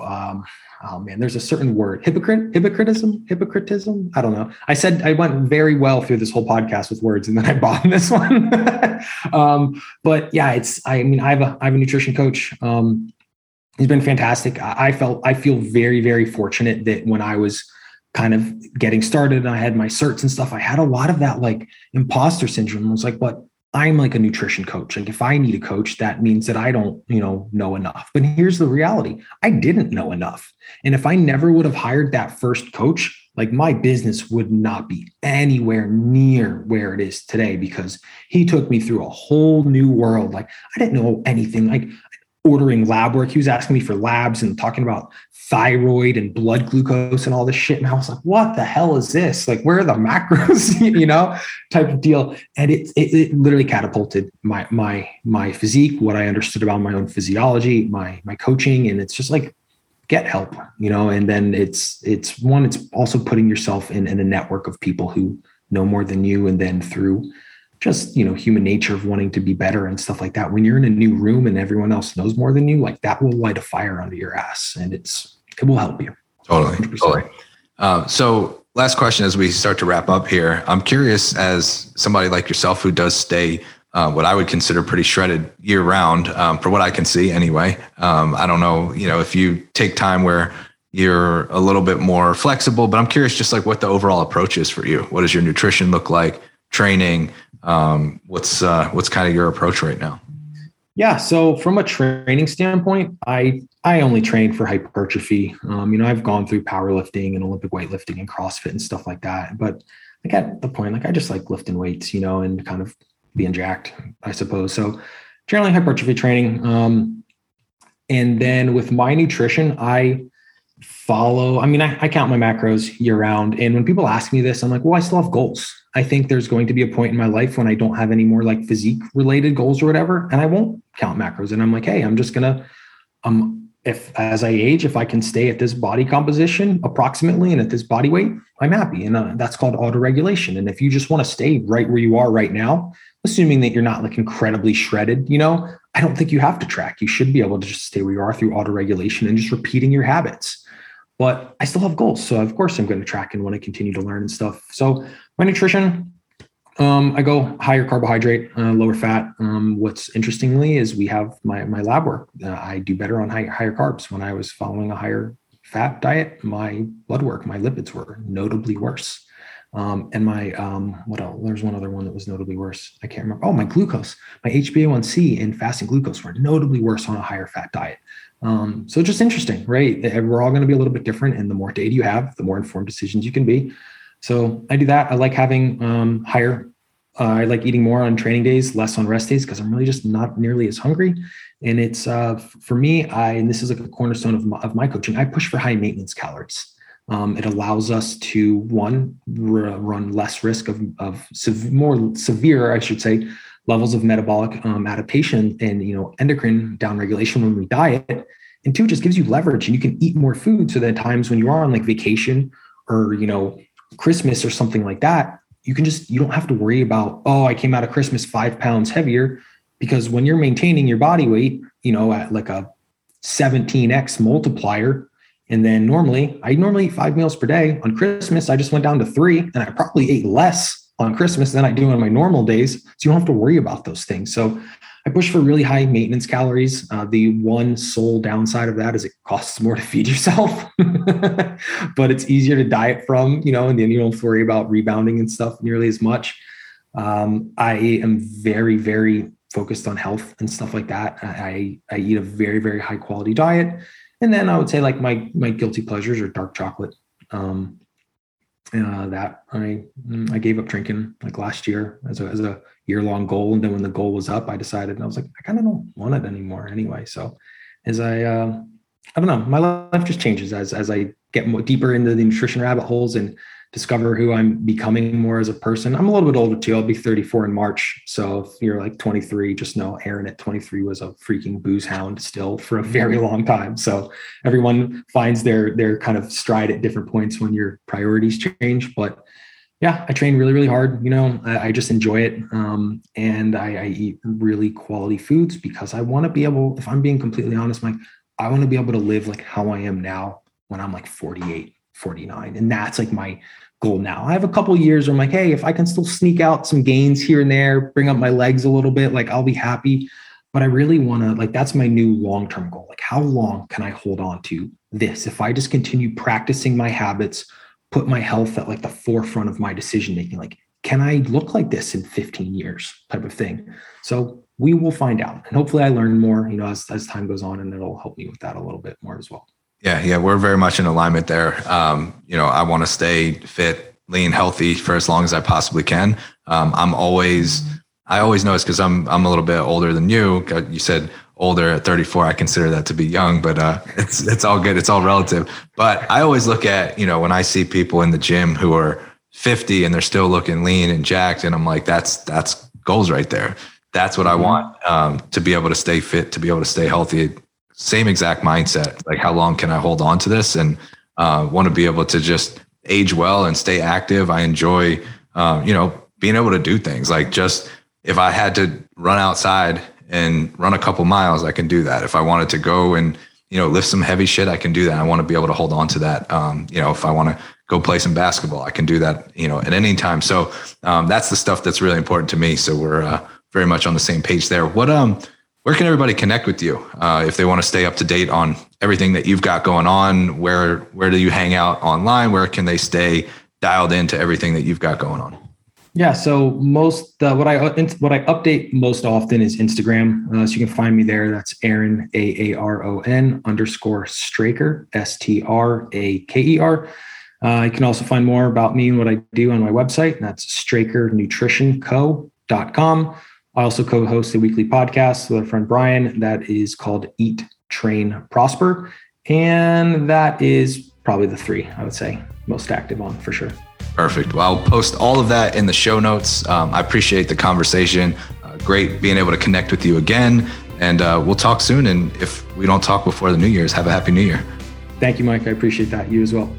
there's a certain word, hypocritism. I don't know. I went very well through this whole podcast with words and then I bombed this one. But yeah, I have a nutrition coach. He's been fantastic. I feel very, very fortunate that when I was kind of getting started and I had my certs and stuff, I had a lot of that like imposter syndrome. I was like, what? I'm like a nutrition coach. Like if I need a coach, that means that I don't, know enough. But here's the reality. I didn't know enough. And if I never would have hired that first coach, like my business would not be anywhere near where it is today, because he took me through a whole new world. Like I didn't know anything, like ordering lab work. He was asking me for labs and talking about thyroid and blood glucose and all this shit. And I was like, what the hell is this? Like, where are the macros, type of deal. And it literally catapulted my physique, what I understood about my own physiology, my coaching. And it's just like, get help, and then it's also putting yourself in a network of people who know more than you. And then through just, human nature of wanting to be better and stuff like that. When you're in a new room and everyone else knows more than you, like that will light a fire under your ass, and it will help you. Totally. So last question, as we start to wrap up here, I'm curious, as somebody like yourself who does stay, what I would consider pretty shredded year round, for what I can see anyway. I don't know, if you take time where you're a little bit more flexible, but I'm curious just like what the overall approach is for you. What does your nutrition look like? Training? What's kind of your approach right now? Yeah. So from a training standpoint, I only train for hypertrophy. I've gone through powerlifting and Olympic weightlifting and CrossFit and stuff like that. But like at the point, like I just like lifting weights, and kind of being jacked, I suppose. So generally hypertrophy training. And then with my nutrition, I count my macros year round. And when people ask me this, I'm like, well, I still have goals. I think there's going to be a point in my life when I don't have any more like physique related goals or whatever, and I won't count macros. And I'm like, hey, I'm just gonna, if as I age, if I can stay at this body composition approximately and at this body weight, I'm happy. And that's called autoregulation. And if you just want to stay right where you are right now, assuming that you're not like incredibly shredded, I don't think you have to track. You should be able to just stay where you are through autoregulation and just repeating your habits. But I still have goals. So of course I'm going to track and want to continue to learn and stuff. So my nutrition, I go higher carbohydrate, lower fat. What's interestingly is we have my lab work. I do better on higher carbs. When I was following a higher fat diet, my blood work, my lipids were notably worse. And my, what else? There's one other one that was notably worse. I can't remember. Oh, my glucose, my HbA1c and fasting glucose were notably worse on a higher fat diet. So just interesting, right? We're all going to be a little bit different. And the more data you have, the more informed decisions you can be. So I do that. I like having, higher I like eating more on training days, less on rest days, because I'm really just not nearly as hungry. And it's for me, and this is like a cornerstone of my coaching, I push for high maintenance calories. It allows us to, one, run less risk of more severe levels of metabolic adaptation and, endocrine downregulation when we diet. And two, it just gives you leverage and you can eat more food so that at times when you are on like vacation or, Christmas or something like that, you don't have to worry about, oh, I came out of Christmas 5 pounds heavier, because when you're maintaining your body weight, at like a 17x multiplier. And then I normally eat 5 meals per day. On Christmas, I just went down to 3, and I probably ate less on Christmas than I do on my normal days. So you don't have to worry about those things. So I push for really high maintenance calories. The one sole downside of that is it costs more to feed yourself, but it's easier to diet from, and then you don't have to worry about rebounding and stuff nearly as much. I am very, very focused on health and stuff like that. I eat a very, very high quality diet. And then I would say like my guilty pleasures are dark chocolate. That I gave up drinking like last year as a year-long goal. And then when the goal was up, I decided, and I was like, I kind of don't want it anymore anyway. So as I don't know, my life just changes as I get more deeper into the nutrition rabbit holes and discover who I'm becoming more as a person. I'm a little bit older too. I'll be 34 in March. So if you're like 23, just know Aaron at 23 was a freaking booze hound still for a very long time. So everyone finds their kind of stride at different points when your priorities change. But yeah, I train really, really hard. I just enjoy it. And I eat really quality foods because I want to be able, if I'm being completely honest, Mike, I want to be able to live like how I am now when I'm like 48. 49. And that's like my goal now. I have a couple of years where I'm like, hey, if I can still sneak out some gains here and there, bring up my legs a little bit, like I'll be happy. But I really want to, like, that's my new long-term goal. Like, how long can I hold on to this? If I just continue practicing my habits, put my health at like the forefront of my decision-making, like, can I look like this in 15 years type of thing? So we will find out. And hopefully I learn more, as time goes on, and it'll help me with that a little bit more as well. Yeah, we're very much in alignment there. I want to stay fit, lean, healthy for as long as I possibly can. I always know it's because I'm a little bit older than you. You said older at 34. I consider that to be young, but it's all good. It's all relative. But I always look at, when I see people in the gym who are 50 and they're still looking lean and jacked, and I'm like, that's goals right there. That's what I want, to be able to stay fit, to be able to stay healthy. Same exact mindset. Like, how long can I hold on to this? And want to be able to just age well and stay active. I enjoy, being able to do things. Like, just if I had to run outside and run a couple miles, I can do that. If I wanted to go and, lift some heavy shit, I can do that. I want to be able to hold on to that. If I want to go play some basketball, I can do that, at any time. So that's the stuff that's really important to me. So we're very much on the same page there. Where can everybody connect with you if they want to stay up to date on everything that you've got going on? Where do you hang out online? Where can they stay dialed into everything that you've got going on? Yeah, so most what I update most often is Instagram. So you can find me there. That's Aaron _Straker STRAKER. You can also find more about me and what I do on my website, and that's StrakerNutritionCo.com. I also co-host a weekly podcast with our friend Brian that is called Eat, Train, Prosper. And that is probably the 3 I would say most active on for sure. Perfect. Well, I'll post all of that in the show notes. I appreciate the conversation. Great being able to connect with you again. And we'll talk soon. And if we don't talk before the New Year's, have a happy New Year. Thank you, Mike. I appreciate that. You as well.